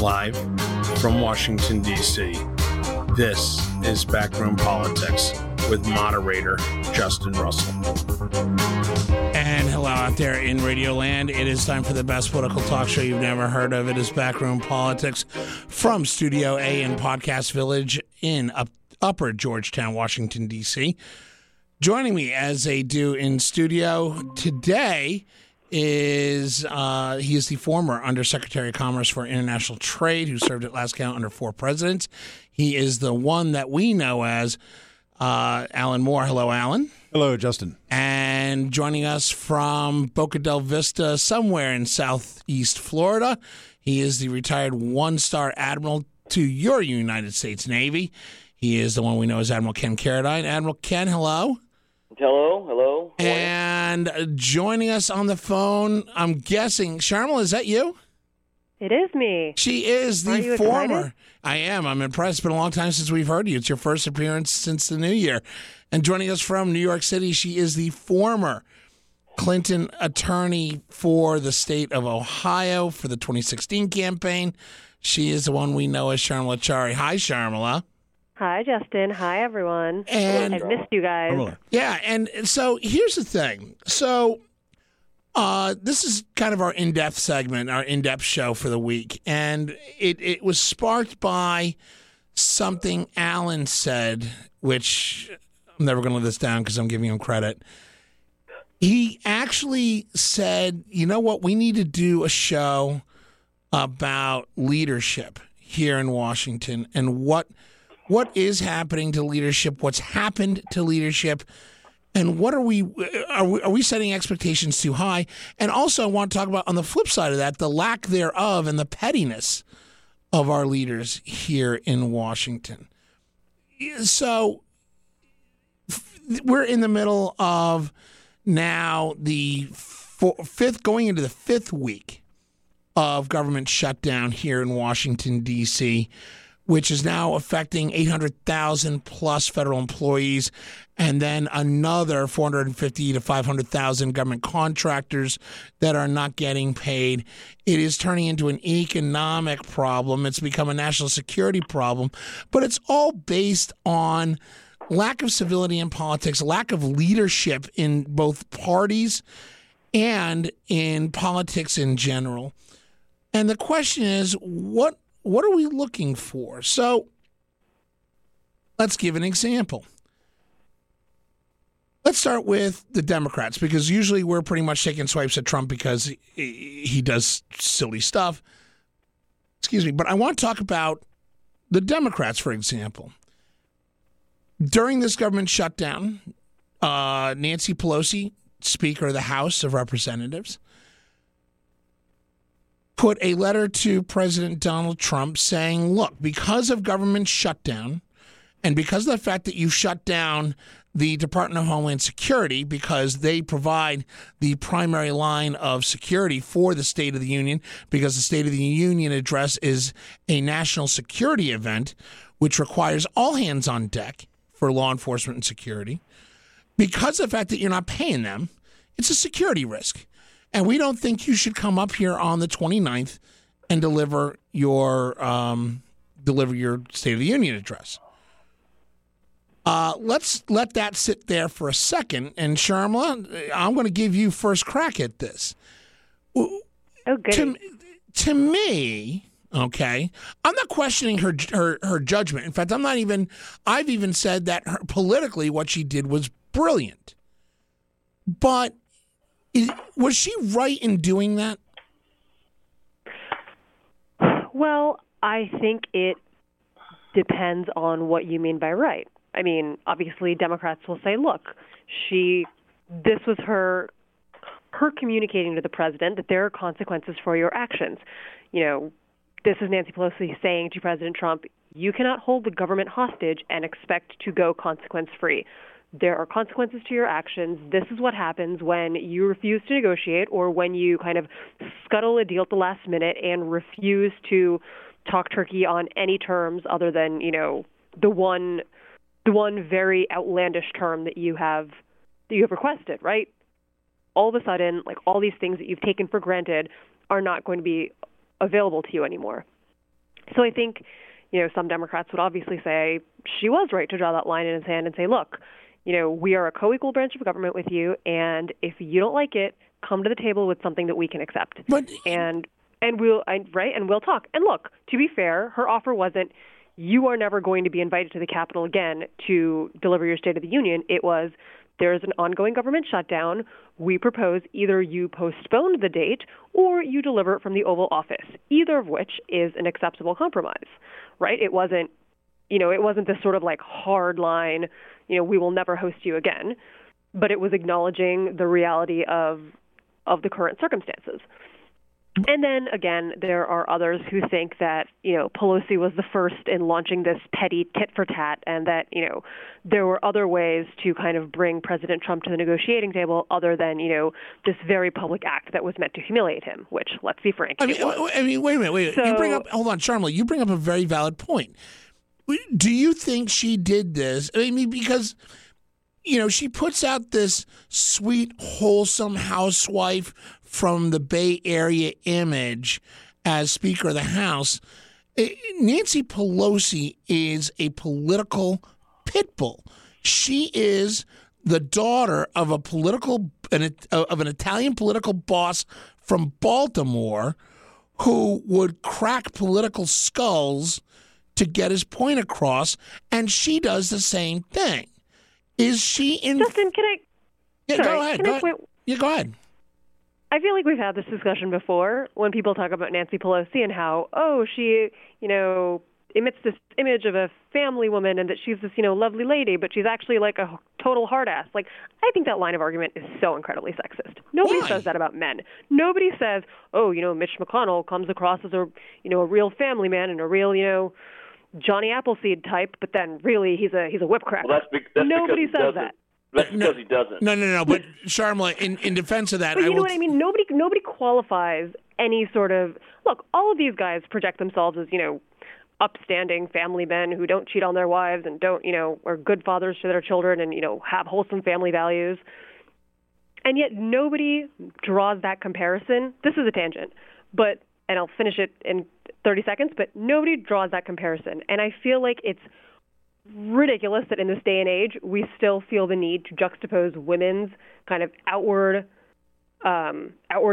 Live from Washington, D.C., this is Backroom Politics with moderator Justin Russell. And hello out there in Radio Land. It is time for the best political talk show you've never heard of. It is Backroom Politics from Studio A in Podcast Village in Upper Georgetown, Washington, D.C. Joining me as they do in studio today is he is the former Undersecretary of Commerce for International Trade who served at last count under four presidents. He is the one that we know as Alan Moore. Hello, Alan. Hello, Justin. And joining us from Boca del Vista, somewhere in southeast Florida, he is the retired one-star admiral to your United States Navy. He is the one we know as Admiral Ken Caradine. Admiral Ken, hello. Hello. And joining us on the phone, I'm guessing, Sharmila, is that you? It is me. She is the former. Excited? I am. I'm impressed. It's been a long time since we've heard you. It's your first appearance since the new year. And joining us from New York City, she is the former Clinton attorney for the state of Ohio for the 2016 campaign. She is the one we know as Sharmila Chari. Hi, Sharmila. Hi, Justin. Hi, everyone. And I missed you guys. Yeah, and so here's the thing. So this is kind of our in-depth segment, our in-depth show for the week. And it was sparked by something Alan said, which I'm never going to let this down because I'm giving him credit. He actually said, you know what, we need to do a show about leadership here in Washington and what is happening to leadership? What's happened to leadership? And what are we setting expectations too high? And also I want to talk about, on the flip side of that, the lack thereof and the pettiness of our leaders here in Washington. So we're in the middle of now the fifth, going into the fifth week of government shutdown here in Washington, D.C., which is now affecting 800,000 plus federal employees, and then another 450 to 500,000 government contractors that are not getting paid. It is turning into an economic problem. It's become a national security problem, but it's all based on lack of civility in politics, lack of leadership in both parties and in politics in general. And the question is, what are we looking for? So let's give an example. Let's start with the Democrats, because usually we're pretty much taking swipes at Trump because he does silly stuff. Excuse me, but I want to talk about the Democrats, for example. During this government shutdown, Nancy Pelosi, Speaker of the House of Representatives, put a letter to President Donald Trump saying, look, because of government shutdown and because of the fact that you shut down the Department of Homeland Security because they provide the primary line of security for the State of the Union, because the State of the Union address is a national security event which requires all hands on deck for law enforcement and security, because of the fact that you're not paying them, it's a security risk. And we don't think you should come up here on the 29th and deliver your State of the Union address. Let's let that sit there for a second. And Sharmila, I'm going to give you first crack at this. Oh, good. To me, okay, I'm not questioning her judgment. In fact, I've even said that politically what she did was brilliant. But was she right in doing that? Well, I think it depends on what you mean by right. I mean, obviously, Democrats will say, look, This was her communicating to the president that there are consequences for your actions. You know, this is Nancy Pelosi saying to President Trump, you cannot hold the government hostage and expect to go consequence-free. There are consequences to your actions. This is what happens when you refuse to negotiate or when you kind of scuttle a deal at the last minute and refuse to talk turkey on any terms other than, you know, the one very outlandish term that you have requested, right? All of a sudden, like, all these things that you've taken for granted are not going to be available to you anymore. So I think, you know, some Democrats would obviously say she was right to draw that line in his hand and say, look, you know, we are a co-equal branch of government with you, and if you don't like it, come to the table with something that we can accept. But... And we'll talk. And look, to be fair, her offer wasn't, you are never going to be invited to the Capitol again to deliver your State of the Union. It was, there is an ongoing government shutdown. We propose either you postpone the date or you deliver it from the Oval Office, either of which is an acceptable compromise, right? It wasn't this sort of like hard line, you know, we will never host you again, but it was acknowledging the reality of the current circumstances. And then, again, there are others who think that, you know, Pelosi was the first in launching this petty tit-for-tat and that, you know, there were other ways to kind of bring President Trump to the negotiating table other than, you know, this very public act that was meant to humiliate him, which, let's be frank. I mean, wait a minute. So, Sharmila, you bring up a very valid point. Do you think she did this? I mean, because, you know, she puts out this sweet, wholesome housewife from the Bay Area image as Speaker of the House. Nancy Pelosi is a political pit bull. She is the daughter of an Italian political boss from Baltimore who would crack political skulls to get his point across, and she does the same thing. Is she in... Justin, can I... Yeah, sorry, go ahead. Go ahead. I feel like we've had this discussion before when people talk about Nancy Pelosi and how, oh, she, you know, emits this image of a family woman and that she's this, you know, lovely lady, but she's actually like a total hard ass. Like, I think that line of argument is so incredibly sexist. Nobody says that about men. Nobody says, oh, you know, Mitch McConnell comes across as a, you know, a real family man and a real, you know, Johnny Appleseed type, but then really he's a whipcracker. Well, nobody says that. That's because he doesn't. No. But Sharmila, in defense of that, but you know what I mean. Nobody qualifies any sort of look. All of these guys project themselves as, you know, upstanding family men who don't cheat on their wives and don't, you know, are good fathers to their children and, you know, have wholesome family values. And yet nobody draws that comparison. This is a tangent, and I'll finish it in 30 seconds. But nobody draws that comparison, and I feel like it's ridiculous that in this day and age we still feel the need to juxtapose women's kind of outward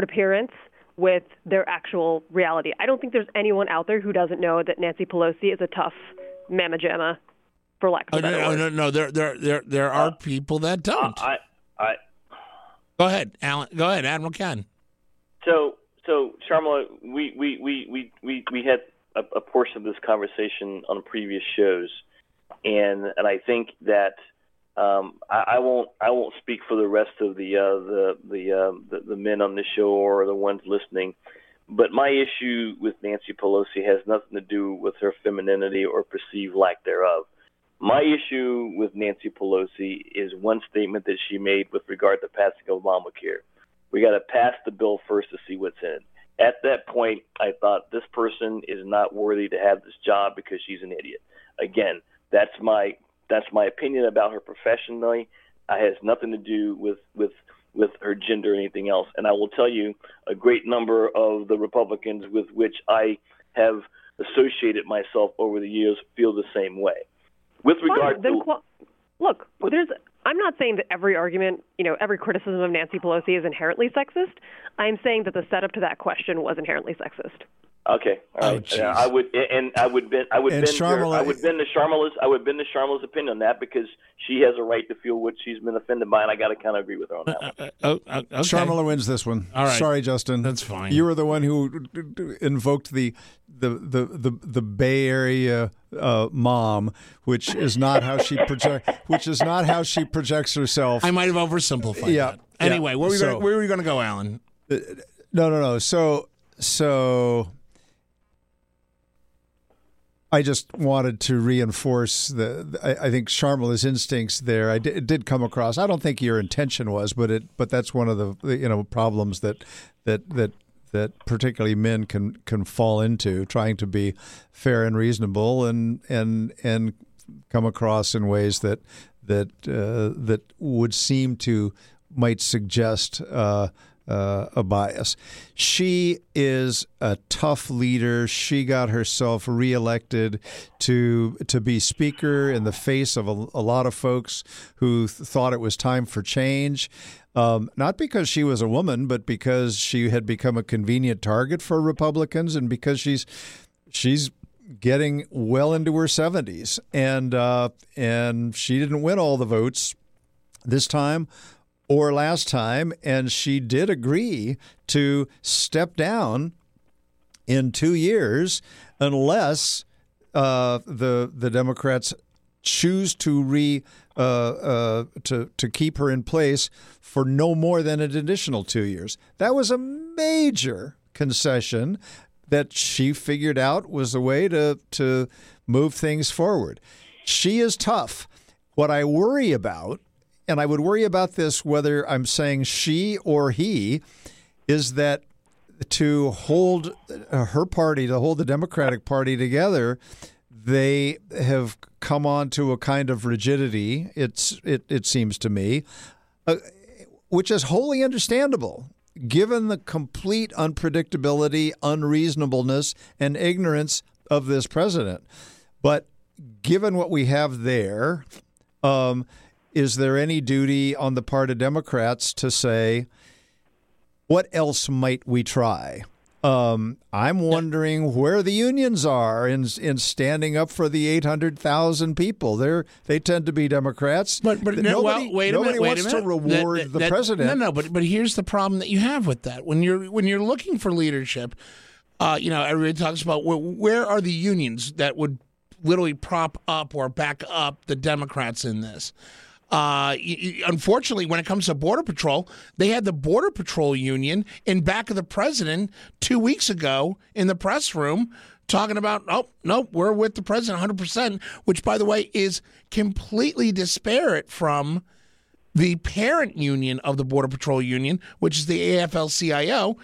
appearance with their actual reality. I don't think there's anyone out there who doesn't know that Nancy Pelosi is a tough mamma jamma, for lack of a better word. No. There are people that don't. Go ahead, Alan. Go ahead, Admiral Ken. So Sharmila, we had a portion of this conversation on previous shows. And I think that I won't speak for the rest of the men on this show or the ones listening, but my issue with Nancy Pelosi has nothing to do with her femininity or perceived lack thereof. My issue with Nancy Pelosi is one statement that she made with regard to passing Obamacare. We got to pass the bill first to see what's in it. At that point, I thought this person is not worthy to have this job because she's an idiot. Again. That's my opinion about her professionally. It has nothing to do with her gender or anything else. And I will tell you, a great number of the Republicans with which I have associated myself over the years feel the same way. With regard I'm not saying that every argument, you know, every criticism of Nancy Pelosi is inherently sexist. I'm saying that the setup to that question was inherently sexist. Okay, all right. Oh, I would, and I would bend to Sharmila's opinion on that, because she has a right to feel what she's been offended by, and I got to kind of agree with her on that. Okay. Sharmila wins this one. All right. Sorry, Justin. That's fine. You were the one who invoked the Bay Area mom, which is not how she projects herself. I might have oversimplified. Yeah. That. Anyway, yeah. Where were we going to go, Alan? No. So. I just wanted to reinforce I think Sharmila's instincts there. It did come across. I don't think your intention was, but that's one of the problems that particularly men can fall into, trying to be fair and reasonable and come across in ways that would seem to might suggest a bias. She is a tough leader. She got herself reelected to be speaker in the face of a lot of folks who thought it was time for change. Not because she was a woman, but because she had become a convenient target for Republicans, and because she's getting well into her 70s, and she didn't win all the votes this time or last time, and she did agree to step down in 2 years unless the Democrats choose to to keep her in place for no more than an additional 2 years. That was a major concession that she figured out was the way to move things forward. She is tough. What I worry about, and I would worry about this whether I'm saying she or he, is that to hold her party, to hold the Democratic Party together, they have come on to a kind of rigidity, it seems to me, which is wholly understandable, given the complete unpredictability, unreasonableness, and ignorance of this president. But given what we have there, is there any duty on the part of Democrats to say, what else might we try? I'm wondering where the unions are in standing up for the 800,000 people. They tend to be Democrats. But nobody wants to reward the president. But here's the problem that you have with that. When you're looking for leadership, everybody talks about where are the unions that would literally prop up or back up the Democrats in this. Unfortunately, when it comes to Border Patrol, they had the Border Patrol union in back of the president 2 weeks ago in the press room talking about, oh, no, we're with the president 100%, which, by the way, is completely disparate from the parent union of the Border Patrol union, which is the AFL-CIO.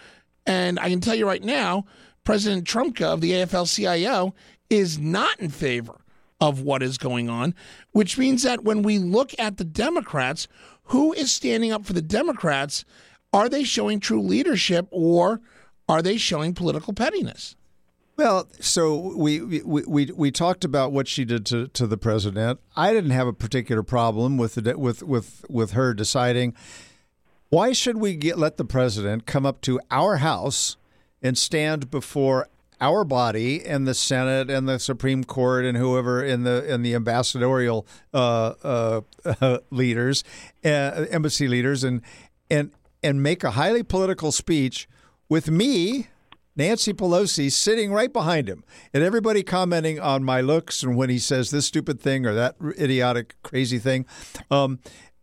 And I can tell you right now, President Trumka of the AFL-CIO is not in favor of what is going on, which means that when we look at the Democrats, who is standing up for the Democrats? Are they showing true leadership, or are they showing political pettiness? Well, so we talked about what she did to the president. I didn't have a particular problem with her deciding, why should we let the president come up to our house and stand before our body and the Senate and the Supreme Court and whoever in the ambassadorial leaders, embassy leaders, and make a highly political speech with me, Nancy Pelosi, sitting right behind him, and everybody commenting on my looks and when he says this stupid thing or that idiotic crazy thing,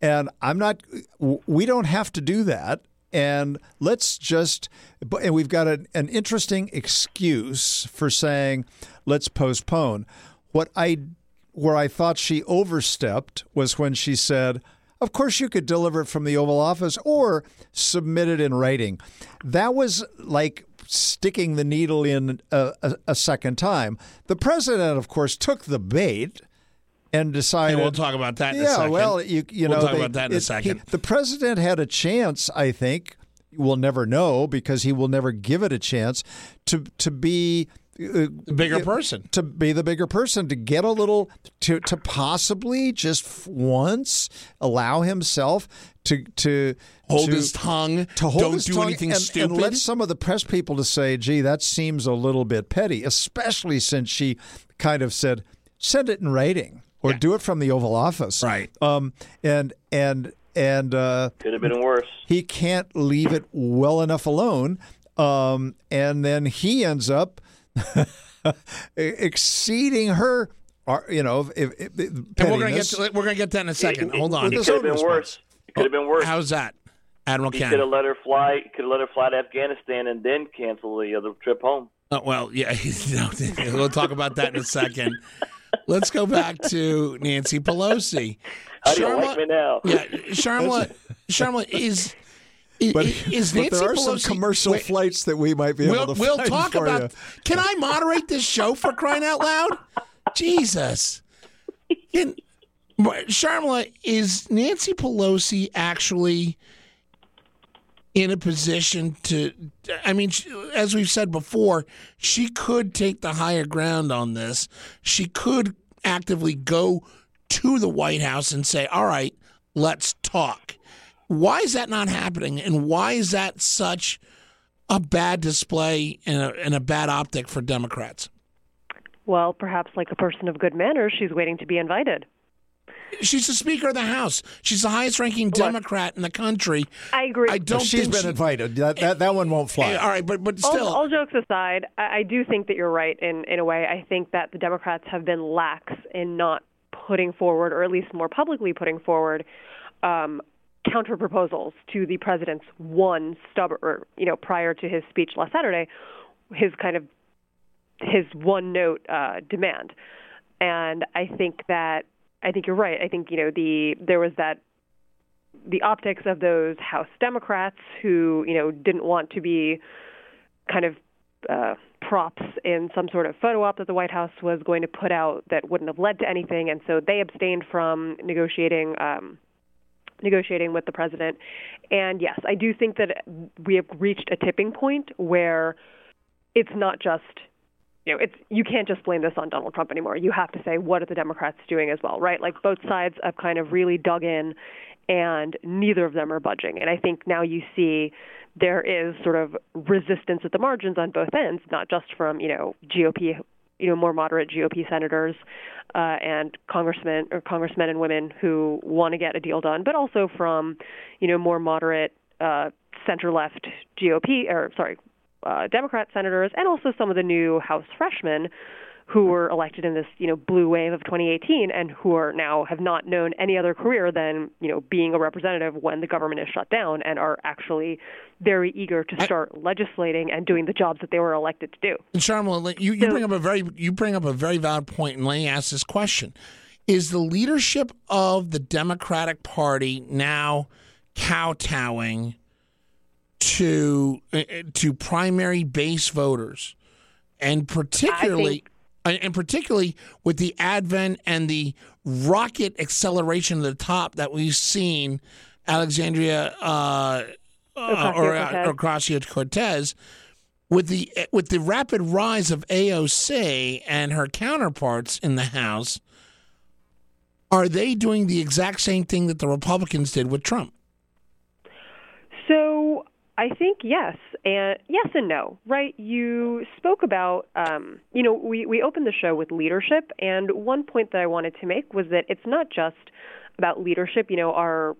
and I'm not. We don't have to do that. And let's just – and we've got an interesting excuse for saying let's postpone. Where I thought she overstepped was when she said, of course you could deliver it from the Oval Office or submit it in writing. That was like sticking the needle in a second time. The president, of course, took the bait and decided. And we'll talk about that in a second. Yeah, well, we'll talk about that in a second. The president had a chance, I think, we'll never know because he will never give it a chance, to be the bigger person to get a little to possibly just once allow himself to hold his tongue, don't do anything stupid, and let some of the press people to say, gee, that seems a little bit petty, especially since she kind of said, send it in writing or do it from the Oval Office, right? And could have been worse. He can't leave it well enough alone, and then he ends up exceeding her. You know, and we're going to get that in a second. Hold on. It could have been worse. It could have been worse. How's that, Admiral Ken? He could have let her fly. Could have let her fly to Afghanistan and then cancel the other trip home. Well, yeah. We'll talk about that in a second. Let's go back to Nancy Pelosi. How do you like me now? Yeah, Sharmila is Nancy Pelosi. But there are some commercial flights that we might be able to find talk for about. You. Can I moderate this show, for crying out loud? Jesus. Sharmila, is Nancy Pelosi actually in a position to, I mean, as we've said before, she could take the higher ground on this. She could actively go to the White House and say, all right, let's talk. Why is that not happening? And why is that such a bad display and a bad optic for Democrats? Well, perhaps like a person of good manners, she's waiting to be invited. She's the Speaker of the House. She's the highest-ranking Democrat in the country. I agree. I don't. She's been invited. That one won't fly. All right, but still. All jokes aside, I do think that you're right in a way. I think that the Democrats have been lax in not putting forward, or at least more publicly putting forward, counter proposals to the president's one stubborn, or, you know, prior to his speech last Saturday, his one-note demand, and I think you're right. I think, you know, there was the optics of those House Democrats who, you know, didn't want to be kind of props in some sort of photo op that the White House was going to put out that wouldn't have led to anything, and so they abstained from negotiating with the president. And yes, I do think that we have reached a tipping point where it's not just, you know, you can't just blame this on Donald Trump anymore. You have to say, what are the Democrats doing as well, right? Like, both sides have kind of really dug in, and neither of them are budging. And I think now you see there is sort of resistance at the margins on both ends, not just from, you know, GOP, you know, more moderate GOP senators and congressmen and women who want to get a deal done, but also from, you know, more moderate center-left GOP, or sorry, Democrat senators, and also some of the new House freshmen who were elected in this, you know, blue wave of 2018, and who are now have not known any other career than, you know, being a representative when the government is shut down, and are actually very eager to start legislating and doing the jobs that they were elected to do. And Sharmila, you bring up a very valid point, and let me ask this question: is the leadership of the Democratic Party now kowtowing to primary base voters, and particularly with the advent and the rocket acceleration to the top that we've seen Alexandria Ocasio-Cortez, with the rapid rise of AOC and her counterparts in the House, are they doing the exact same thing that the Republicans did with Trump? So I think yes and no, right? You spoke about, you know, we opened the show with leadership, and one point that I wanted to make was that it's not just about leadership, you know, our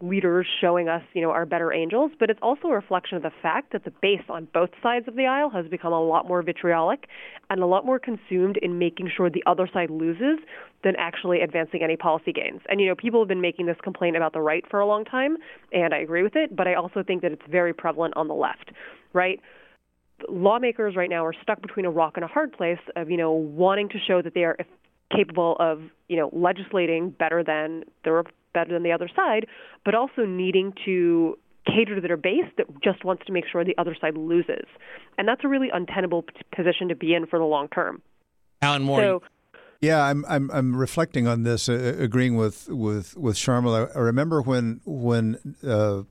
leaders showing us, you know, our better angels, but it's also a reflection of the fact that the base on both sides of the aisle has become a lot more vitriolic and a lot more consumed in making sure the other side loses than actually advancing any policy gains. And, you know, people have been making this complaint about the right for a long time, and I agree with it, but I also think that it's very prevalent on the left, right? Lawmakers right now are stuck between a rock and a hard place of, you know, wanting to show that they are capable of, you know, legislating better than the other side, but also needing to cater to their base that just wants to make sure the other side loses. And that's a really untenable position to be in for the long term. Alan Moore. So, yeah, I'm reflecting on this, agreeing with Sharmila. I remember when the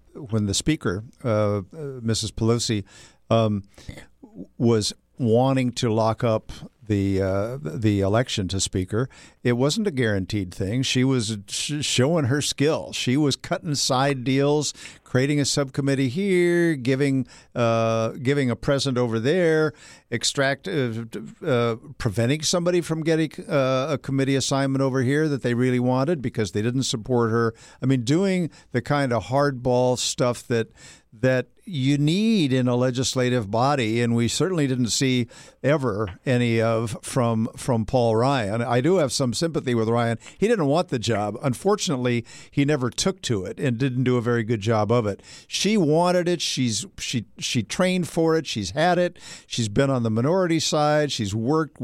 Speaker, Mrs. Pelosi, was wanting to lock up the election to speaker. It wasn't a guaranteed thing. She was showing her skill. She was cutting side deals, creating a subcommittee here, giving a present over there, preventing somebody from getting a committee assignment over here that they really wanted because they didn't support her. I mean, doing the kind of hardball stuff that you need in a legislative body, and we certainly didn't see ever any of from Paul Ryan. I do have some sympathy with Ryan. He didn't want the job. Unfortunately, he never took to it and didn't do a very good job of it. She wanted it. She trained for it. She's had it. She's been on the minority side. She's worked.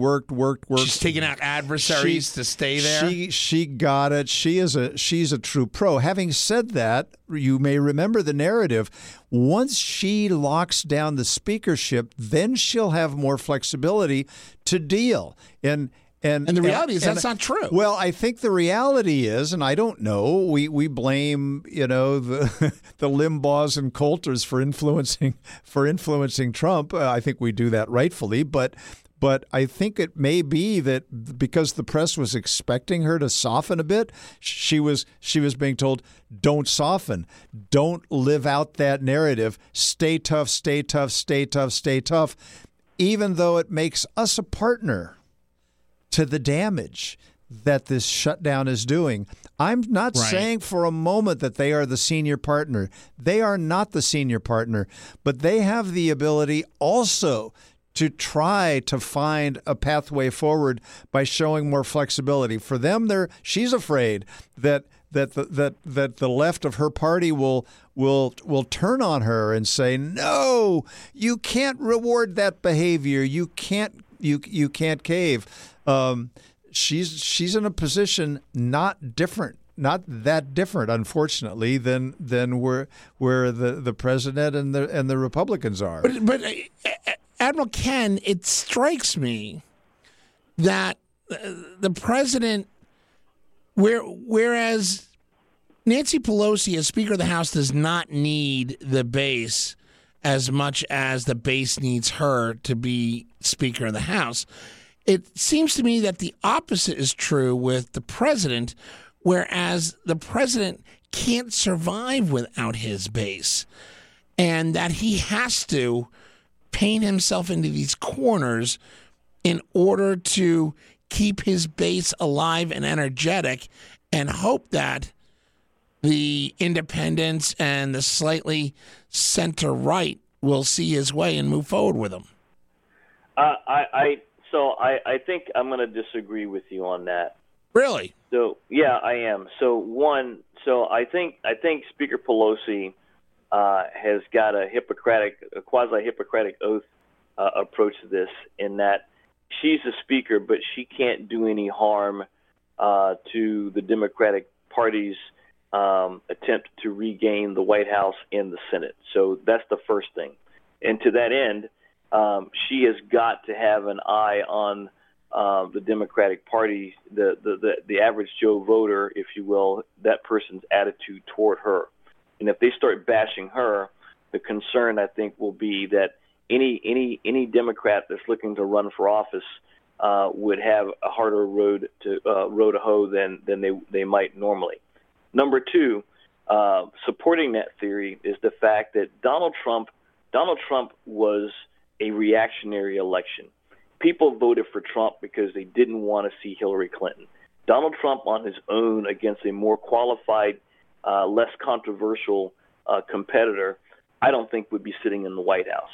She's taken out adversaries to stay there. She got it. She's a true pro. Having said that, you may remember the narrative. Once she locks down the speakership, then she'll have more flexibility to deal. And the reality is that's not true. Well, I think the reality is, and I don't know, we blame, the Limbaughs and Coulters for influencing Trump. I think we do that rightfully, but I think it may be that because the press was expecting her to soften a bit, she was being told, don't soften. Don't live out that narrative. Stay tough, stay tough, stay tough, stay tough, even though it makes us a partner to the damage that this shutdown is doing. I'm not saying for a moment that they are the senior partner. They are not the senior partner, but they have the ability also to try to find a pathway forward by showing more flexibility. For them, she's afraid that the left of her party will turn on her and say, "No, you can't reward that behavior. You can't cave." She's in a position not that different, unfortunately, than where the president and the Republicans are. But Admiral Ken, it strikes me that the president, whereas Nancy Pelosi as Speaker of the House does not need the base as much as the base needs her to be Speaker of the House, it seems to me that the opposite is true with the president, whereas the president can't survive without his base, and that he has to paint himself into these corners in order to keep his base alive and energetic and hope that the independents and the slightly center-right will see his way and move forward with him. I think I'm going to disagree with you on that. Really? So, yeah, I am. I think Speaker Pelosi has got a quasi-Hippocratic oath approach to this, in that she's a speaker, but she can't do any harm to the Democratic Party's attempt to regain the White House and the Senate. So that's the first thing. And to that end, she has got to have an eye on the Democratic Party, the average Joe voter, if you will, that person's attitude toward her. And if they start bashing her, the concern, I think, will be that any Democrat that's looking to run for office would have a harder road to hoe than they might normally. Number two, supporting that theory is the fact that Donald Trump was a reactionary election. People voted for Trump because they didn't want to see Hillary Clinton. Donald Trump on his own against a more qualified, less controversial competitor, I don't think would be sitting in the White House,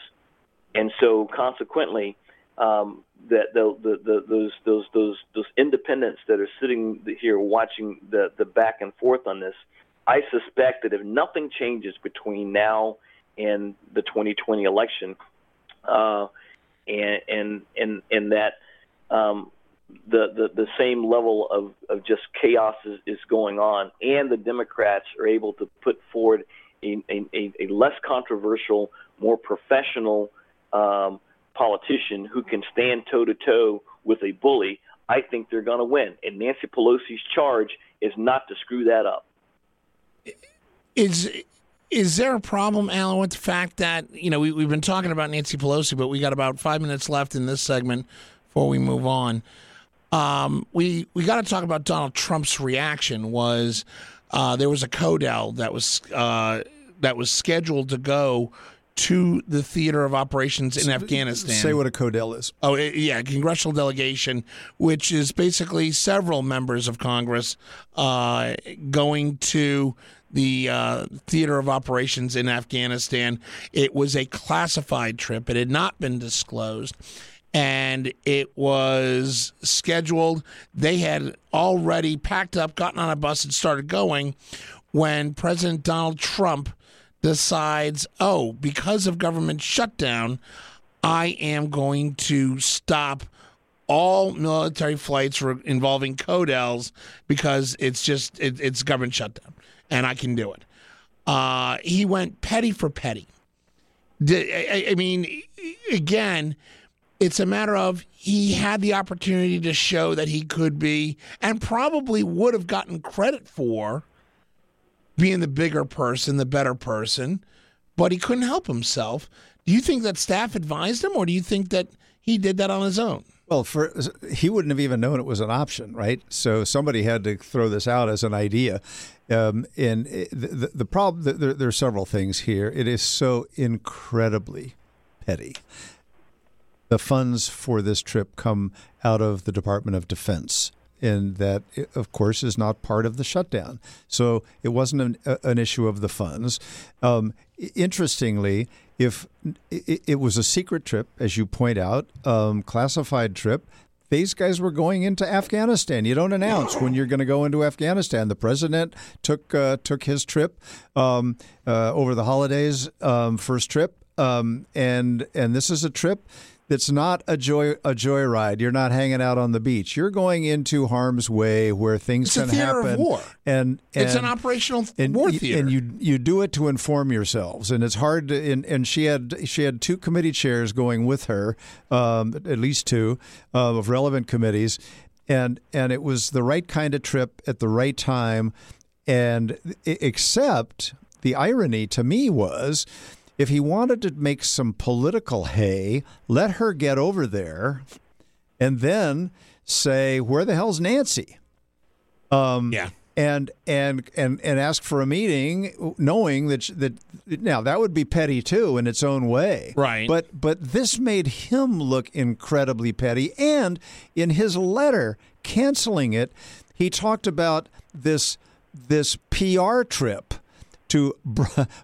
and so consequently, those independents that are sitting here watching the back and forth on this, I suspect that if nothing changes between now and the 2020 election, the same level of just chaos is going on, and the Democrats are able to put forward a less controversial, more professional politician who can stand toe-to-toe with a bully, I think they're going to win. And Nancy Pelosi's charge is not to screw that up. Is Is there a problem, Alan, with the fact that, you know, we've been talking about Nancy Pelosi, but we got about 5 minutes left in this segment before we move on. We got to talk about Donald Trump's reaction. Was there was a codel that was scheduled to go to the theater of operations in Afghanistan. Say what a CODEL is. Oh, yeah, congressional delegation, which is basically several members of Congress going to the theater of operations in Afghanistan. It was a classified trip. It had not been disclosed, and it was scheduled. They had already packed up, gotten on a bus, and started going when President Donald Trump decides, oh, because of government shutdown, I am going to stop all military flights involving CODELs because it's government shutdown and I can do it. He went petty for petty. I mean, again, it's a matter of he had the opportunity to show that he could be and probably would have gotten credit for being the bigger person, the better person, but he couldn't help himself. Do you think that staff advised him, or do you think that he did that on his own? Well, he wouldn't have even known it was an option, right? So somebody had to throw this out as an idea. And the problem, there are several things here. It is so incredibly petty. The funds for this trip come out of the Department of Defense. And that, of course, is not part of the shutdown. So it wasn't an issue of the funds. Interestingly, if it was a secret trip, as you point out, classified trip, these guys were going into Afghanistan. You don't announce when you're going to go into Afghanistan. The president took his trip over the holidays, first trip, and this is a trip. It's not a joyride. You're not hanging out on the beach. You're going into harm's way where things it's can happen. It's a theater of war. And it's an operational war theater. And you do it to inform yourselves. And it's hard to. And she had two committee chairs going with her, at least two of relevant committees, and it was the right kind of trip at the right time. And except the irony to me was, if he wanted to make some political hay, let her get over there and then say, where the hell's Nancy? Yeah. And ask for a meeting, knowing that now that would be petty too in its own way, right? But this made him look incredibly petty, and in his letter canceling it, he talked about this PR trip to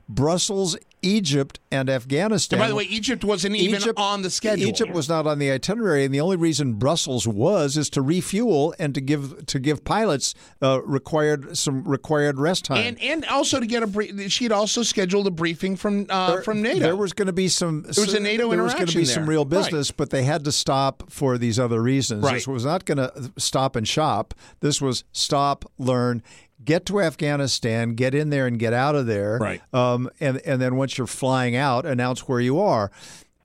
Brussels, Egypt, and Afghanistan. And by the way, Egypt wasn't even on the schedule. Egypt was not on the itinerary, and the only reason Brussels was is to refuel and to give pilots required rest time, and also to get she had also scheduled a briefing from NATO. There was going to be some. There was a NATO interaction. There was going to be some real business, right. But they had to stop for these other reasons. Right. This was not going to stop and shop. This was stop, learn. Get to Afghanistan, get in there and get out of there, right? And then once you're flying out, announce where you are.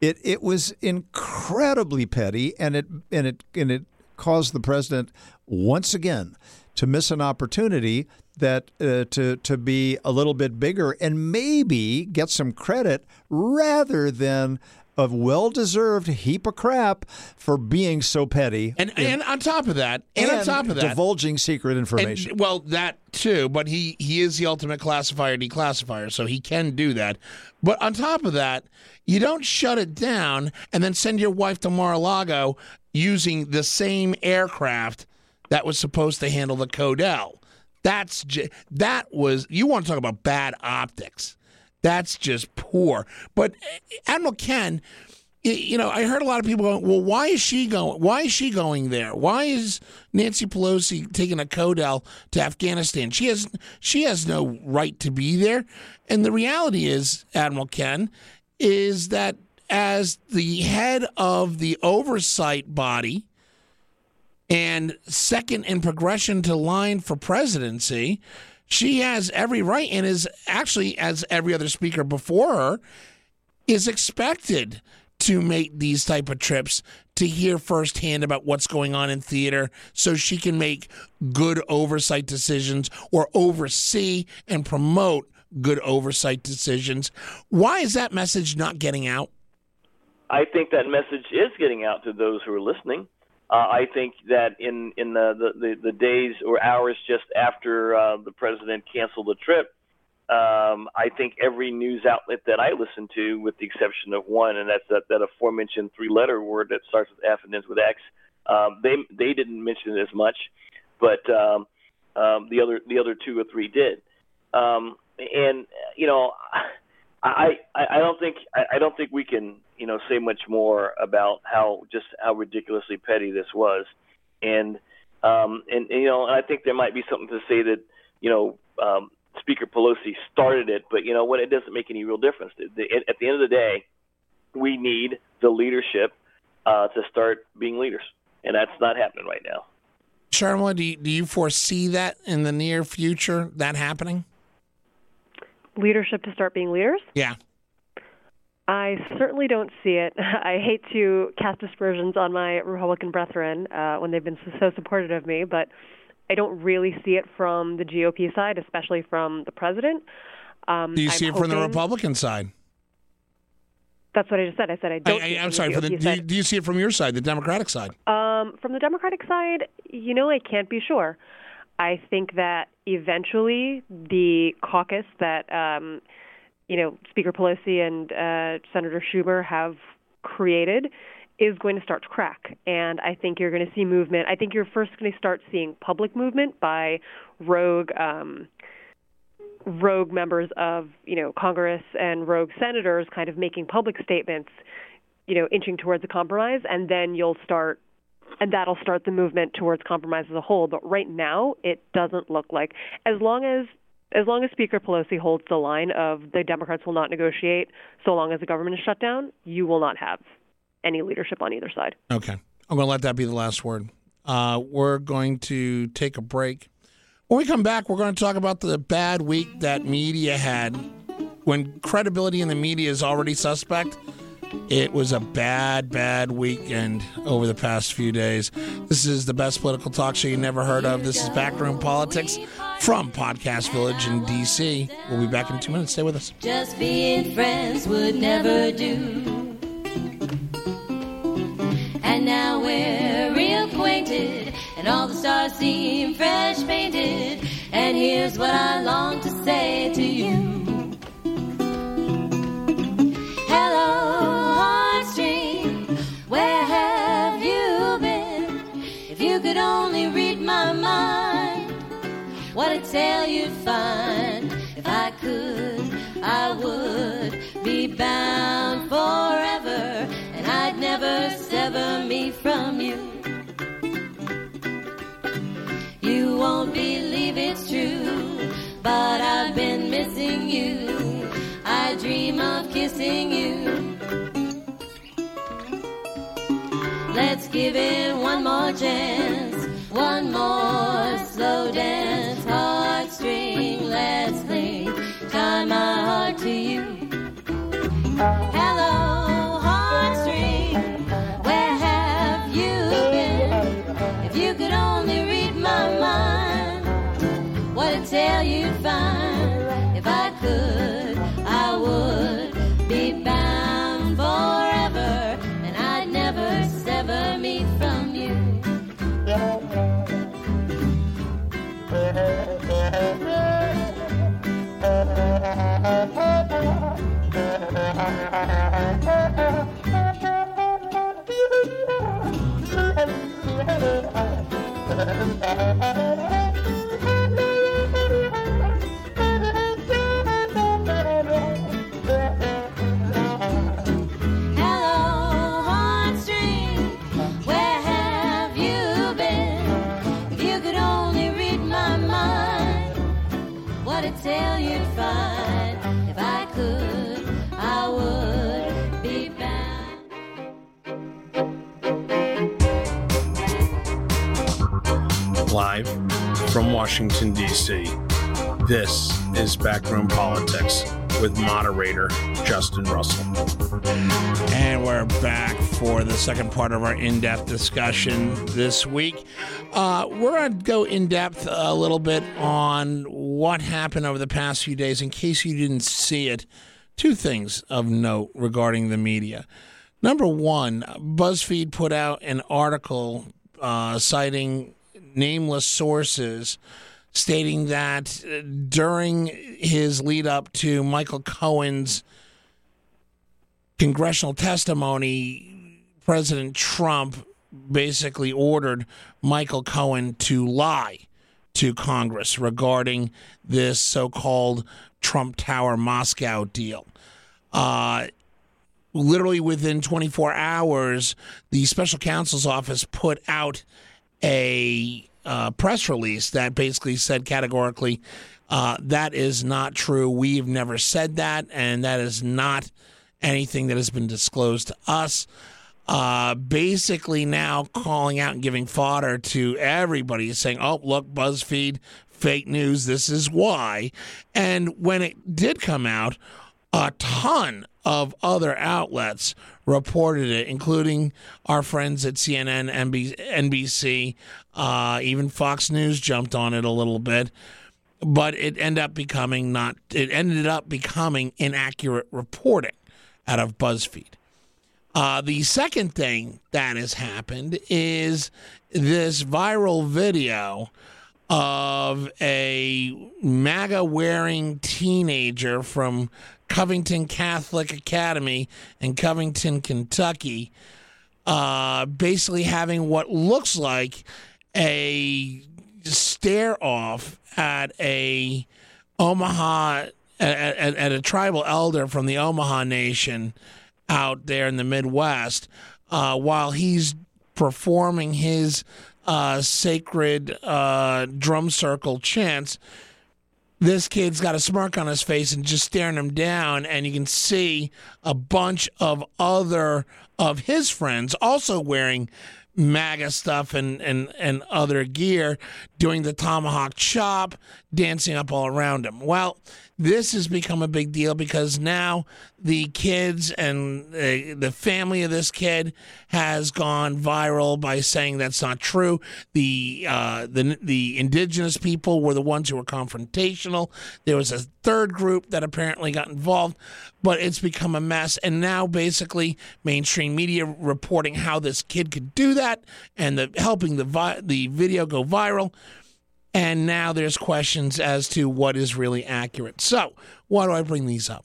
It was incredibly petty, and it caused the president once again to miss an opportunity that to be a little bit bigger and maybe get some credit rather than a well-deserved heap of crap for being so petty, and on top of that, divulging secret information. And, well, that too, but he is the ultimate classifier, declassifier, so he can do that. But on top of that, you don't shut it down and then send your wife to Mar-a-Lago using the same aircraft that was supposed to handle the CODEL. You want to talk about bad optics. That's just poor. But Admiral Ken, you know, I heard a lot of people going, well, why is she going there? Why is Nancy Pelosi taking a CODEL to Afghanistan? She has no right to be there. And the reality is, Admiral Ken, is that as the head of the oversight body and second in progression to line for presidency, she has every right and is actually, as every other speaker before her, is expected to make these type of trips to hear firsthand about what's going on in theater so she can make good oversight decisions or oversee and promote good oversight decisions. Why is that message not getting out? I think that message is getting out to those who are listening. I think that in the days or hours just after the president canceled the trip, I think every news outlet that I listen to, with the exception of one, and that's that aforementioned three-letter word that starts with F and ends with X, they didn't mention it as much, but the other two or three did. And you know, I don't think we can say much more about how ridiculously petty this was, and I think there might be something to say that Speaker Pelosi started it, but what, it doesn't make any real difference. At the end of the day, we need the leadership to start being leaders, and that's not happening right now. Sharmila, do you foresee that in the near future, that happening? Leadership to start being leaders? Yeah. I certainly don't see it. I hate to cast aspersions on my Republican brethren when they've been so supportive of me, but I don't really see it from the GOP side, especially from the president. Do you see it from the Republican side? That's what I just said. I said I don't. Do you see it from your side, the Democratic side? From the Democratic side, I can't be sure. I think that eventually the caucus that Speaker Pelosi and Senator Schumer have created is going to start to crack, and I think you're going to see movement. I think you're first going to start seeing public movement by rogue members of Congress and rogue senators kind of making public statements, inching towards a compromise, and then you'll start. And that'll start the movement towards compromise as a whole. But right now, it doesn't look like. As long as Speaker Pelosi holds the line of the Democrats will not negotiate, so long as the government is shut down, you will not have any leadership on either side. Okay. I'm going to let that be the last word. We're going to take a break. When we come back, we're going to talk about the bad week that media had. When credibility in the media is already suspect, it was a bad, bad weekend over the past few days. This is the best political talk show you never heard of. This is Backroom Politics from Podcast Village in DC. We'll be back in 2 minutes. Stay with us. Just being friends would never do. And now we're reacquainted, and all the stars seem fresh painted. And here's what I long to say to you. Only read my mind. What a tale you'd find. If I could, I would be bound forever, and I'd never sever me from you. You won't believe it's true, but I've been missing you. I dream of kissing you. Let's give it one more chance, one more slow dance, heartstring, let's cling, tie my heart to you. Hello, heartstring, where have you been? If you could only read my mind, what a tale you'd find. If I could, I would be bound forever, and I'd never sever me from you. Live from Washington, D.C., this is Backroom Politics. with moderator Justin Russell. And we're back for the second part of our in-depth discussion this week. We're going to go in-depth a little bit on what happened over the past few days. In case you didn't see it, two things of note regarding the media. Number one, BuzzFeed put out an article citing nameless sources stating that during his lead up to Michael Cohen's congressional testimony, President Trump basically ordered Michael Cohen to lie to Congress regarding this so-called Trump Tower Moscow deal. Literally within 24 hours, the special counsel's office put out a press release that basically said categorically, that is not true. We've never said that, and that is not anything that has been disclosed to us. Basically now calling out and giving fodder to everybody, saying, oh, look, BuzzFeed, fake news, this is why. And when it did come out, a ton of other outlets reported it, including our friends at CNN, NBC, even Fox News jumped on it a little bit. But it ended up becoming inaccurate reporting out of BuzzFeed. The second thing that has happened is this viral video of a MAGA-wearing teenager from Covington Catholic Academy in Covington, Kentucky, basically having what looks like a stare-off at a Omaha, at a tribal elder from the Omaha Nation out there in the Midwest, while he's performing his sacred drum circle chants. This kid's got a smirk on his face and just staring him down, and you can see a bunch of other of his friends also wearing MAGA stuff and other gear, doing the tomahawk chop, dancing up all around him. Well, this has become a big deal because now the kids and the family of this kid has gone viral by saying that's not true. The indigenous people were the ones who were confrontational. There was a third group that apparently got involved, but it's become a mess. And now basically mainstream media reporting how this kid could do that and helping the video go viral. And now there's questions as to what is really accurate. So why do I bring these up?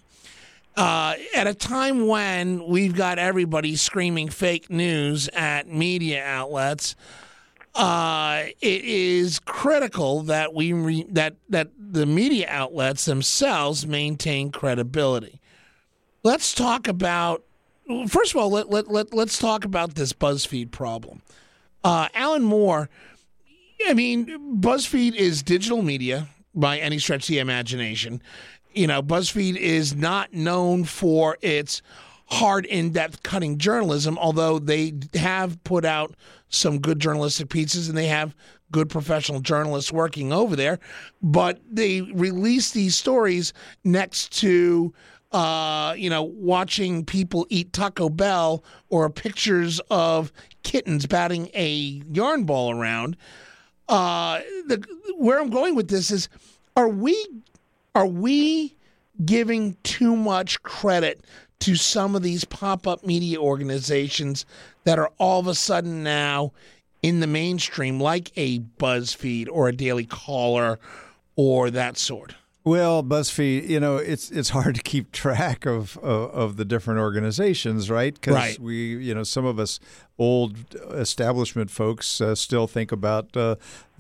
At a time when we've got everybody screaming fake news at media outlets, it is critical that that the media outlets themselves maintain credibility. Let's talk about, first of all, let's talk about this BuzzFeed problem. Alan Moore. I mean, BuzzFeed is digital media by any stretch of the imagination. You know, BuzzFeed is not known for its hard, in-depth, cutting journalism, although they have put out some good journalistic pieces and they have good professional journalists working over there. But they release these stories next to watching people eat Taco Bell or pictures of kittens batting a yarn ball around. Where I'm going with this is, are we giving too much credit to some of these pop-up media organizations that are all of a sudden now in the mainstream, like a BuzzFeed or a Daily Caller or that sort? Well, BuzzFeed, you know, it's hard to keep track of the different organizations, right? Because some of us old establishment folks still think about the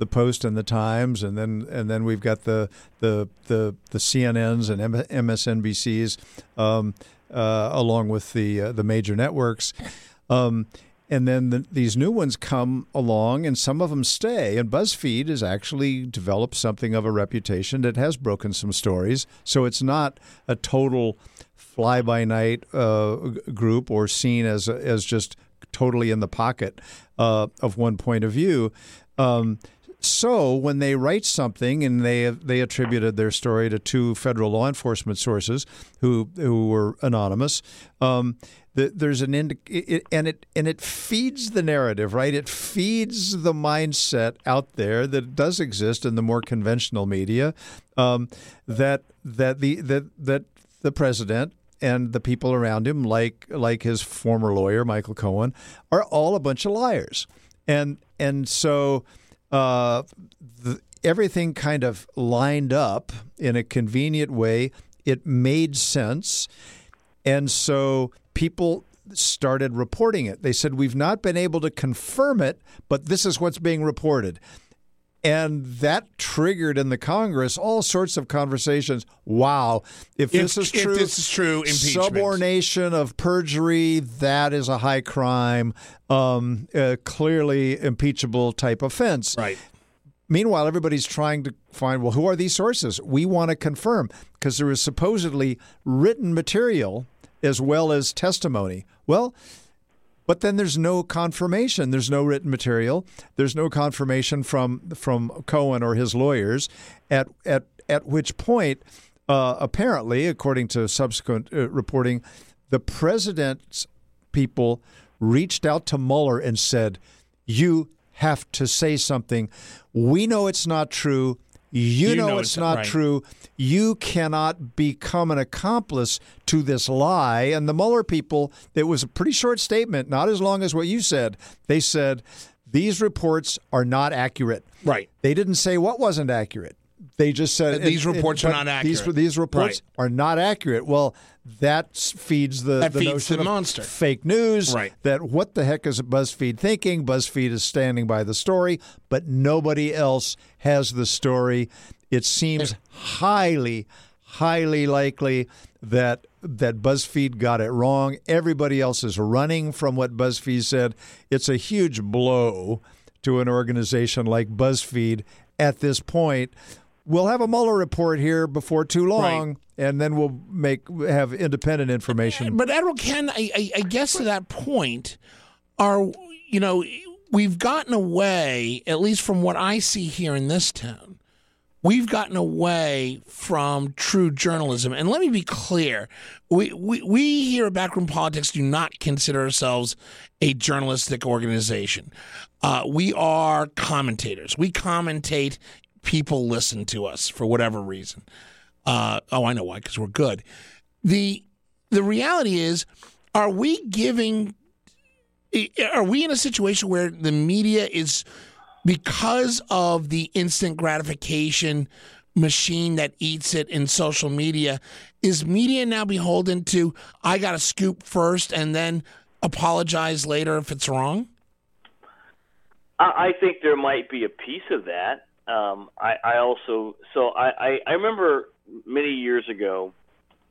Post and the Times, and then we've got the CNNs and MSNBCs along with the major networks. And then these new ones come along, and some of them stay. And BuzzFeed has actually developed something of a reputation that has broken some stories. So it's not a total fly-by-night group or seen as just totally in the pocket of one point of view. So when they write something, and they attributed their story to two federal law enforcement sources who were anonymous, there's an it feeds the narrative, right? It feeds the mindset out there that does exist in the more conventional media, that the president and the people around him, like his former lawyer Michael Cohen, are all a bunch of liars, and so. Everything kind of lined up in a convenient way. It made sense. And so people started reporting it. They said, we've not been able to confirm it, but this is what's being reported. And that triggered in the Congress all sorts of conversations. Wow, if this is true, impeachment. Subornation of perjury, that is a high crime, clearly impeachable type offense. Right. Meanwhile, everybody's trying to find, well, who are these sources? We want to confirm, because there was supposedly written material as well as testimony. Well, but then there's no confirmation. There's no written material. There's no confirmation from Cohen or his lawyers, at which point, apparently, according to subsequent reporting, the president's people reached out to Mueller and said, you have to say something. We know it's not true. You know it's not true. You cannot become an accomplice to this lie. And the Mueller people, it was a pretty short statement, not as long as what you said. They said, these reports are not accurate. Right. They didn't say what wasn't accurate. They just said these reports are not accurate. These reports are not accurate. Well, that feeds the notion of monster. Fake news, right. That what the heck is BuzzFeed thinking? BuzzFeed is standing by the story, but nobody else has the story. It seems highly, highly likely that BuzzFeed got it wrong. Everybody else is running from what BuzzFeed said. It's a huge blow to an organization like BuzzFeed at this point. We'll have a Mueller report here before too long, right. And then we'll have independent information. But Admiral Ken, I guess to that point, we've gotten away, at least from what I see here in this town, we've gotten away from true journalism. And let me be clear, we here at Backroom Politics do not consider ourselves a journalistic organization. We are commentators. We commentate. People listen to us for whatever reason. I know why, because we're good. The reality is, are we in a situation where the media is, because of the instant gratification machine that eats it in social media, is media now beholden to, I got to scoop first and then apologize later if it's wrong? I think there might be a piece of that. I remember many years ago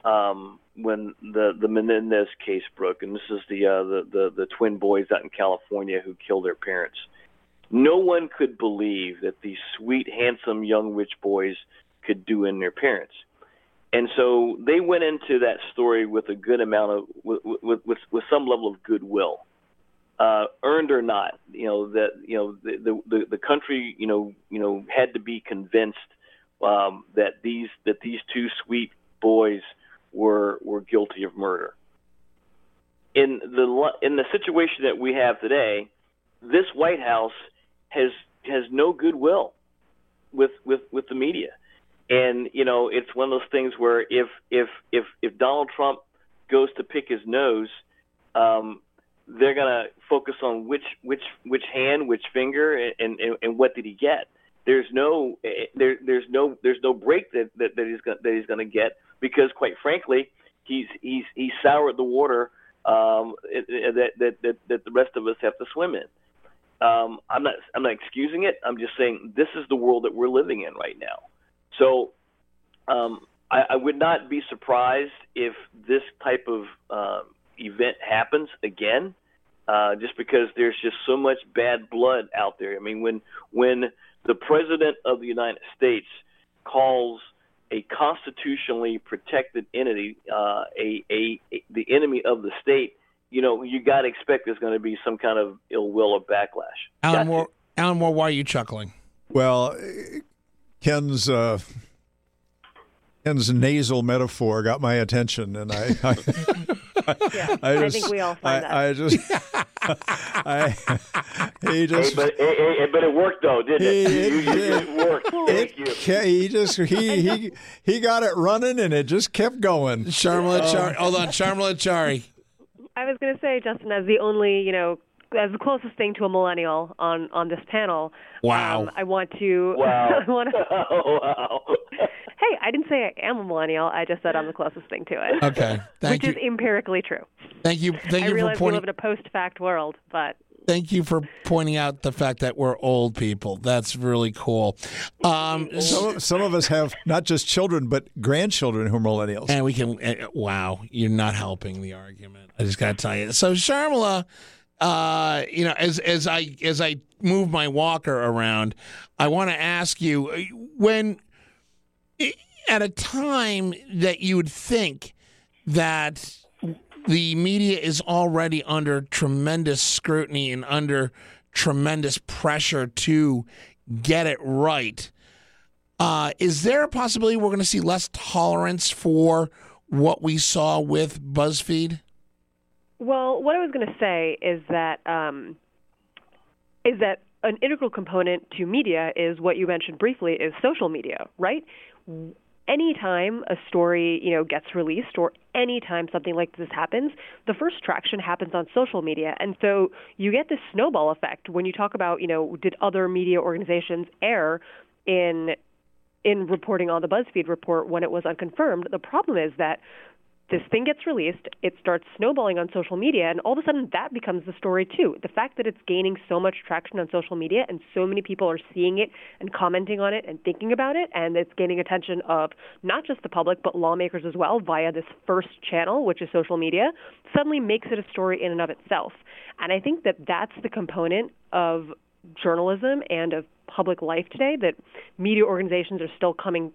when the Menendez case broke, and this is the twin boys out in California who killed their parents. No one could believe that these sweet, handsome, young, rich boys could do in their parents, and so they went into that story with a good amount of with some level of goodwill, earned or not. The country had to be convinced that these two sweet boys were guilty of murder. In the situation that we have today, this White House has no goodwill with the media, and it's one of those things where if Donald Trump goes to pick his nose, they're gonna focus on which hand, which finger, and what did he get? There's no break that he's gonna get, because quite frankly he's soured the water that the rest of us have to swim in. I'm not excusing it. I'm just saying this is the world that we're living in right now. So I would not be surprised if this type of event happens again, just because there's just so much bad blood out there. I mean, when the president of the United States calls a constitutionally protected entity the enemy of the state, you got to expect there's going to be some kind of ill will or backlash. Alan Moore, why are you chuckling? Well, Ken's nasal metaphor got my attention, and I think we all find that. But it worked though, didn't it? It worked. He got it running, and it just kept going. Sharmila Chari. I was going to say, Justin, as the only, as the closest thing to a millennial on this panel. Wow. Hey, I didn't say I am a millennial. I just said I'm the closest thing to it. Okay. Which is empirically true. Thank you. I realize we live in a post-fact world, but. Thank you for pointing out the fact that we're old people. That's really cool. Some of us have not just children, but grandchildren who are millennials. And we can, wow, you're not helping the argument. I just got to tell you. So, Sharmila, as I move my walker around, I want to ask you, when at a time that you would think that the media is already under tremendous scrutiny and under tremendous pressure to get it right, is there a possibility we're going to see less tolerance for what we saw with BuzzFeed? Well, what I was going to say is that an integral component to media is what you mentioned briefly is social media, right? Anytime a story, gets released or anytime something like this happens, the first traction happens on social media. And so you get this snowball effect when you talk about, did other media organizations err in reporting on the BuzzFeed report when it was unconfirmed? The problem is that this thing gets released, it starts snowballing on social media, and all of a sudden that becomes the story too. The fact that it's gaining so much traction on social media and so many people are seeing it and commenting on it and thinking about it, and it's gaining attention of not just the public but lawmakers as well via this first channel, which is social media, suddenly makes it a story in and of itself. And I think that that's the component of journalism and of public life today that media organizations are still struggling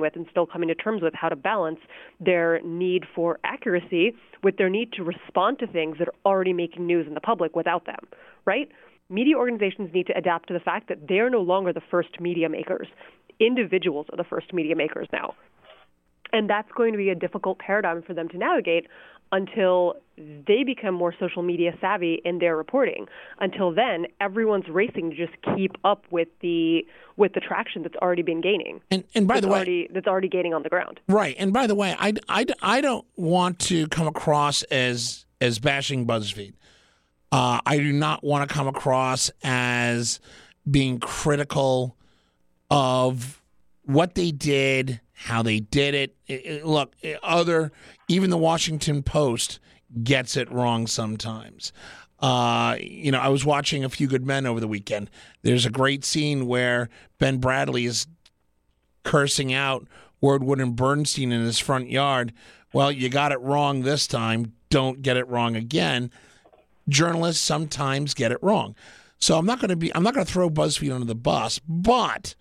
with and still coming to terms with, how to balance their need for accuracy with their need to respond to things that are already making news in the public without them, right? Media organizations need to adapt to the fact that they are no longer the first media makers. Individuals are the first media makers now. And that's going to be a difficult paradigm for them to navigate until they become more social media savvy in their reporting. Until then, everyone's racing to just keep up with the traction that's already been gaining. That's already gaining on the ground. Right. And by the way, I don't want to come across as bashing BuzzFeed. I do not want to come across as being critical of what they did, how they did it. Even the Washington Post gets it wrong sometimes. I was watching A Few Good Men over the weekend. There's a great scene where Ben Bradlee is cursing out Wordwood and Bernstein in his front yard. Well, you got it wrong this time. Don't get it wrong again. Journalists sometimes get it wrong. So I'm not going to throw BuzzFeed under the bus, but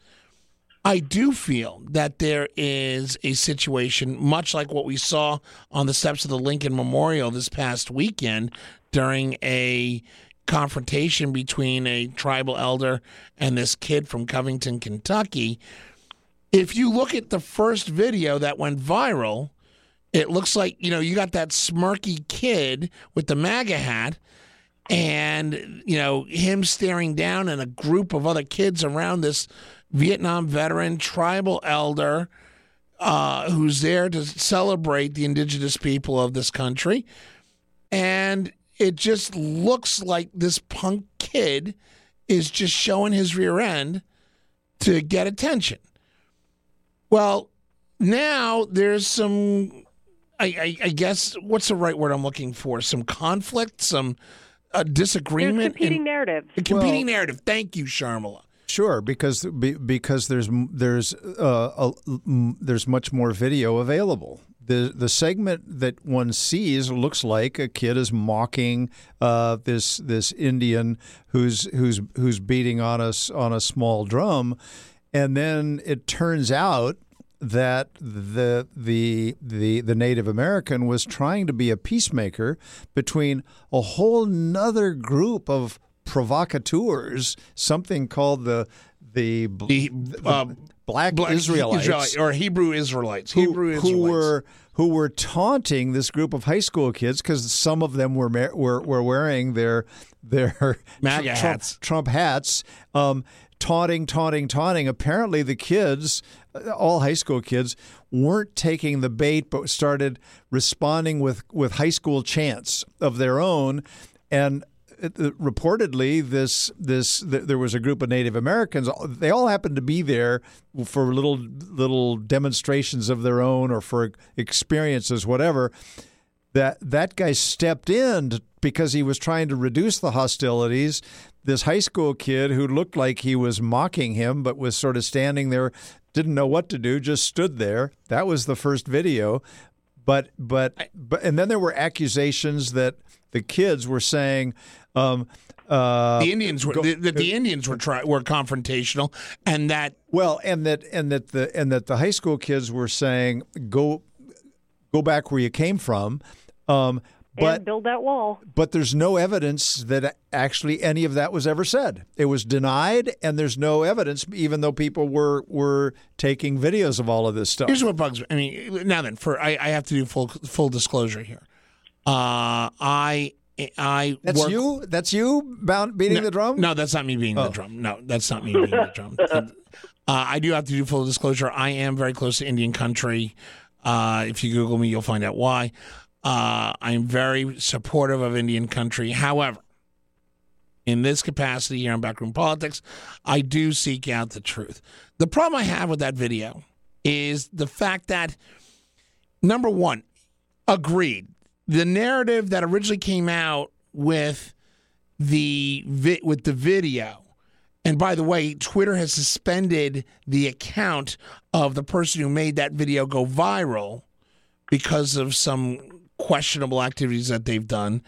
I do feel that there is a situation, much like what we saw on the steps of the Lincoln Memorial this past weekend during a confrontation between a tribal elder and this kid from Covington, Kentucky. If you look at the first video that went viral, it looks like, you got that smirky kid with the MAGA hat and, him staring down and a group of other kids around this Vietnam veteran, tribal elder, who's there to celebrate the indigenous people of this country. And it just looks like this punk kid is just showing his rear end to get attention. Well, now there's some, I guess, what's the right word I'm looking for? Some conflict, some disagreement. There's competing narratives. A competing narrative. Thank you, Sharmila. Sure, because there's much more video available. The segment that one sees looks like a kid is mocking this Indian who's beating on a small drum, and then it turns out that the Native American was trying to be a peacemaker between a whole nother group of provocateurs, something called the the black Israelites. Or Hebrew Israelites. Who were taunting this group of high school kids because some of them were wearing their MAGA hats. Trump hats. Taunting. Apparently the kids, all high school kids, weren't taking the bait but started responding with high school chants of their own. And reportedly, there was a group of Native Americans. They all happened to be there for little demonstrations of their own or for experiences, whatever. That guy stepped in because he was trying to reduce the hostilities. This high school kid who looked like he was mocking him but was sort of standing there, didn't know what to do, just stood there. That was the first video. But and then there were accusations that the kids were saying the Indians were confrontational, and that the high school kids were saying go back where you came from, and build that wall. But there's no evidence that actually any of that was ever said. It was denied, and there's no evidence, even though people were taking videos of all of this stuff. Here's what bugs me. I mean, now then, I have to do full disclosure here. The drum? No, that's not me beating the drum. I do have to do full disclosure. I am very close to Indian country. If you Google me, you'll find out why. I'm very supportive of Indian country. However, in this capacity here on Backroom Politics, I do seek out the truth. The problem I have with that video is the fact that, number one, agreed. The narrative that originally came out with the video, and by the way, Twitter has suspended the account of the person who made that video go viral because of some questionable activities that they've done.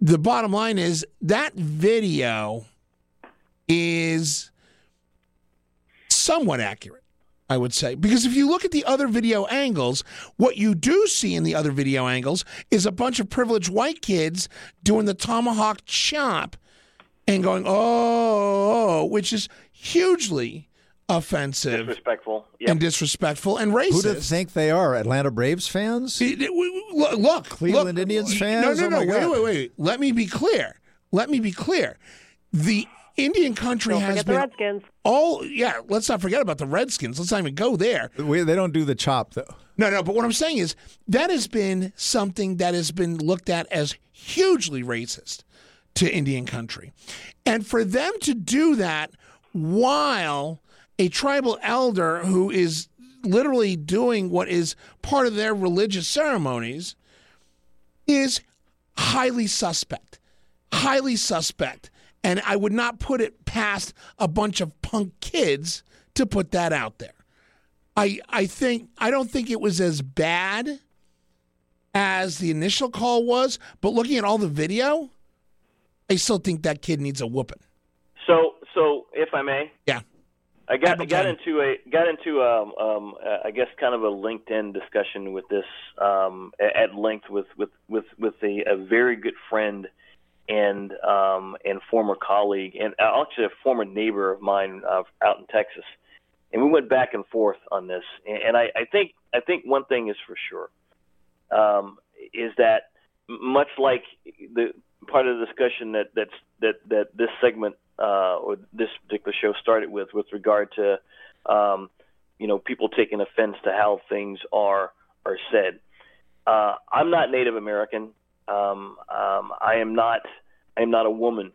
The bottom line is that video is somewhat accurate, I would say. Because if you look at the other video angles, what you do see in the other video angles is a bunch of privileged white kids doing the tomahawk chop and going, oh, which is hugely offensive. Disrespectful. Yep. And disrespectful and racist. Who do you think they are? Atlanta Braves fans? Look. Cleveland Indians fans? No. Wait. Let me be clear. The Indian country has been... Don't forget the Redskins. Yeah, let's not forget about the Redskins. Let's not even go there. They don't do the chop, though. No, but what I'm saying is that has been something that has been looked at as hugely racist to Indian country. And for them to do that while a tribal elder who is literally doing what is part of their religious ceremonies is highly suspect. And I would not put it past a bunch of punk kids to put that out there. I don't think it was as bad as the initial call was, but looking at all the video, I still think that kid needs a whooping. So if I may, yeah, I got into kind of a LinkedIn discussion with this at length with a very good friend. And former colleague, and actually a former neighbor of mine out in Texas, and we went back and forth on this. And I think one thing is for sure, is that much like the part of the discussion that this segment or this particular show started with regard to people taking offense to how things are said. I'm not Native American. I am not a woman.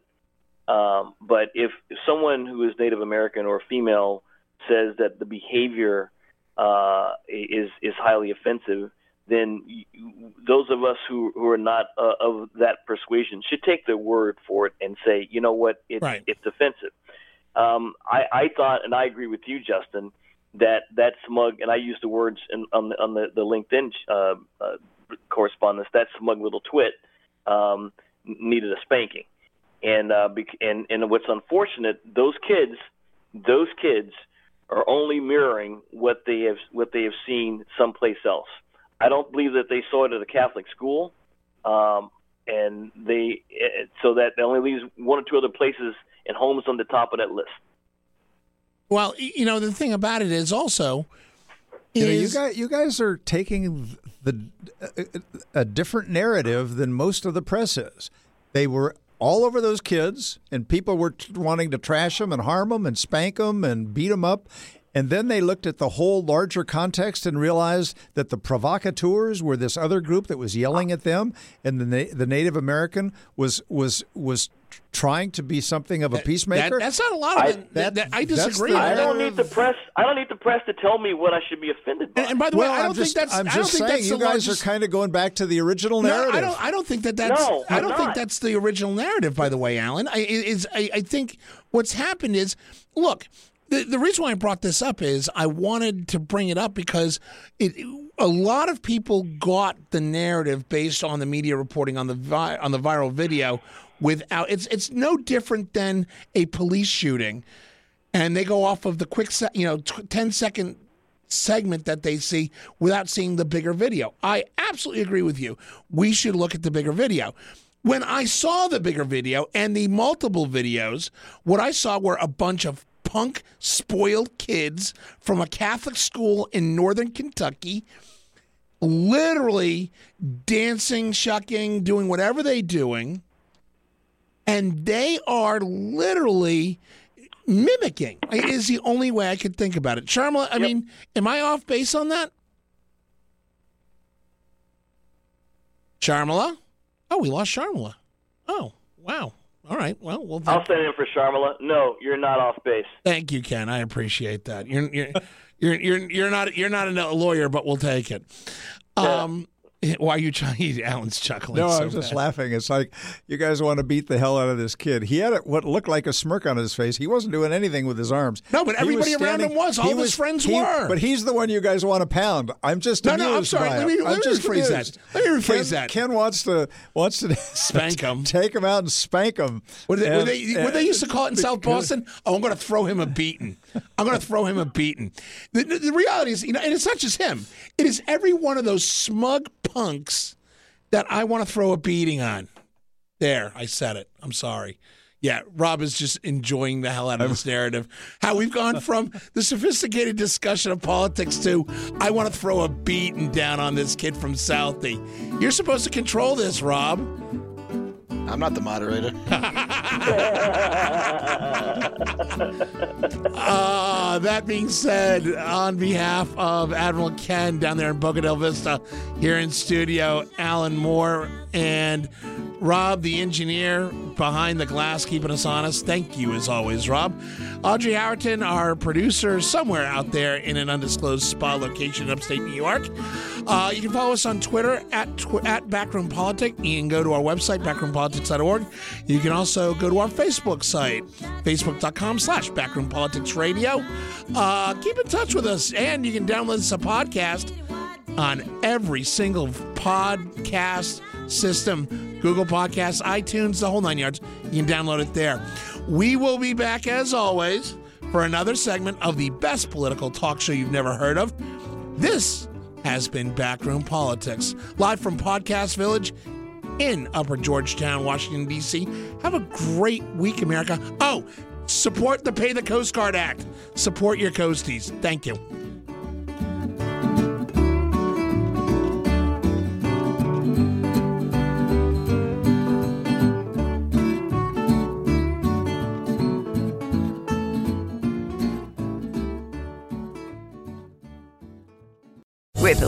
But if someone who is Native American or female says that the behavior is highly offensive, then those of us who are not of that persuasion should take their word for it and say, you know what, it's offensive. I thought, and I agree with you, Justin, that smug, and I use the words on the LinkedIn correspondence, that smug little twit needed a spanking, and what's unfortunate, those kids are only mirroring what they have seen someplace else. I don't believe that they saw it at a Catholic school, so that only leaves one or two other places and homes on the top of that list. Well, you know, the thing about it is also... You guys are taking a different narrative than most of the press is. They were all over those kids, and people were wanting to trash them and harm them and spank them and beat them up. And then they looked at the whole larger context and realized that the provocateurs were this other group that was yelling at them, and the Native American was trying to be something of a peacemaker. That's not a lot of it. I disagree. I don't need the press to tell me what I should be offended by. And by the way, I'm just saying you guys are kind of going back to the original narrative. I don't think that's the original narrative. By the way, Alan, I think what's happened is, look. The reason why I brought this up is I wanted to bring it up because a lot of people got the narrative based on the media reporting on the viral video. It's no different than a police shooting, and they go off of the quick 10-second segment that they see without seeing the bigger video. I absolutely agree with you. We should look at the bigger video. When I saw the bigger video and the multiple videos, what I saw were a bunch of punk, spoiled kids from a Catholic school in northern Kentucky, literally dancing, shucking, doing whatever they're doing, and they are literally mimicking. It is the only way I could think about it. Sharmila, I mean, am I off base on that? Sharmila? Oh, we lost Sharmila. Oh, wow. All right. Well, I'll stand in for Sharmila. No, you're not off base. Thank you, Ken. I appreciate that. You're not a lawyer, but we'll take it. Why are you chuckling? Alan's chuckling. No, I'm just laughing. It's like you guys want to beat the hell out of this kid. He had what looked like a smirk on his face. He wasn't doing anything with his arms. No, but everybody around him was. All his friends were. But he's the one you guys want to pound. I'm just amused. No, I'm sorry. Let me rephrase that. Ken wants to spank him. Take him out and spank him. What they used to call it in South Boston? Oh, I'm going to throw him a beating. The reality is, and it's not just him. It is every one of those smug punks that I want to throw a beating on. There, I said it. I'm sorry. Yeah, Rob is just enjoying the hell out of this narrative. How we've gone from the sophisticated discussion of politics to I want to throw a beating down on this kid from Southie. You're supposed to control this, Rob. I'm not the moderator. That being said, on behalf of Admiral Ken down there in Boca Del Vista, here in studio, Alan Moore and Rob, the engineer behind the glass, keeping us honest. Thank you, as always, Rob. Audrey Howerton, our producer, somewhere out there in an undisclosed spa location in upstate New York. You can follow us on Twitter at Backroom Politics. You can go to our website, backroompolitics.org. You can also go to our Facebook site, facebook.com/backroompoliticsradio. Keep in touch with us, and you can download this podcast on every single podcast system, Google Podcasts, iTunes, the whole nine yards. You can download it there. We will be back, as always, for another segment of the best political talk show you've never heard of. This has been Backroom Politics, live from Podcast Village in Upper Georgetown, Washington, D.C. Have a great week, America. Oh, support the Pay the Coast Guard Act. Support your coasties. Thank you. With the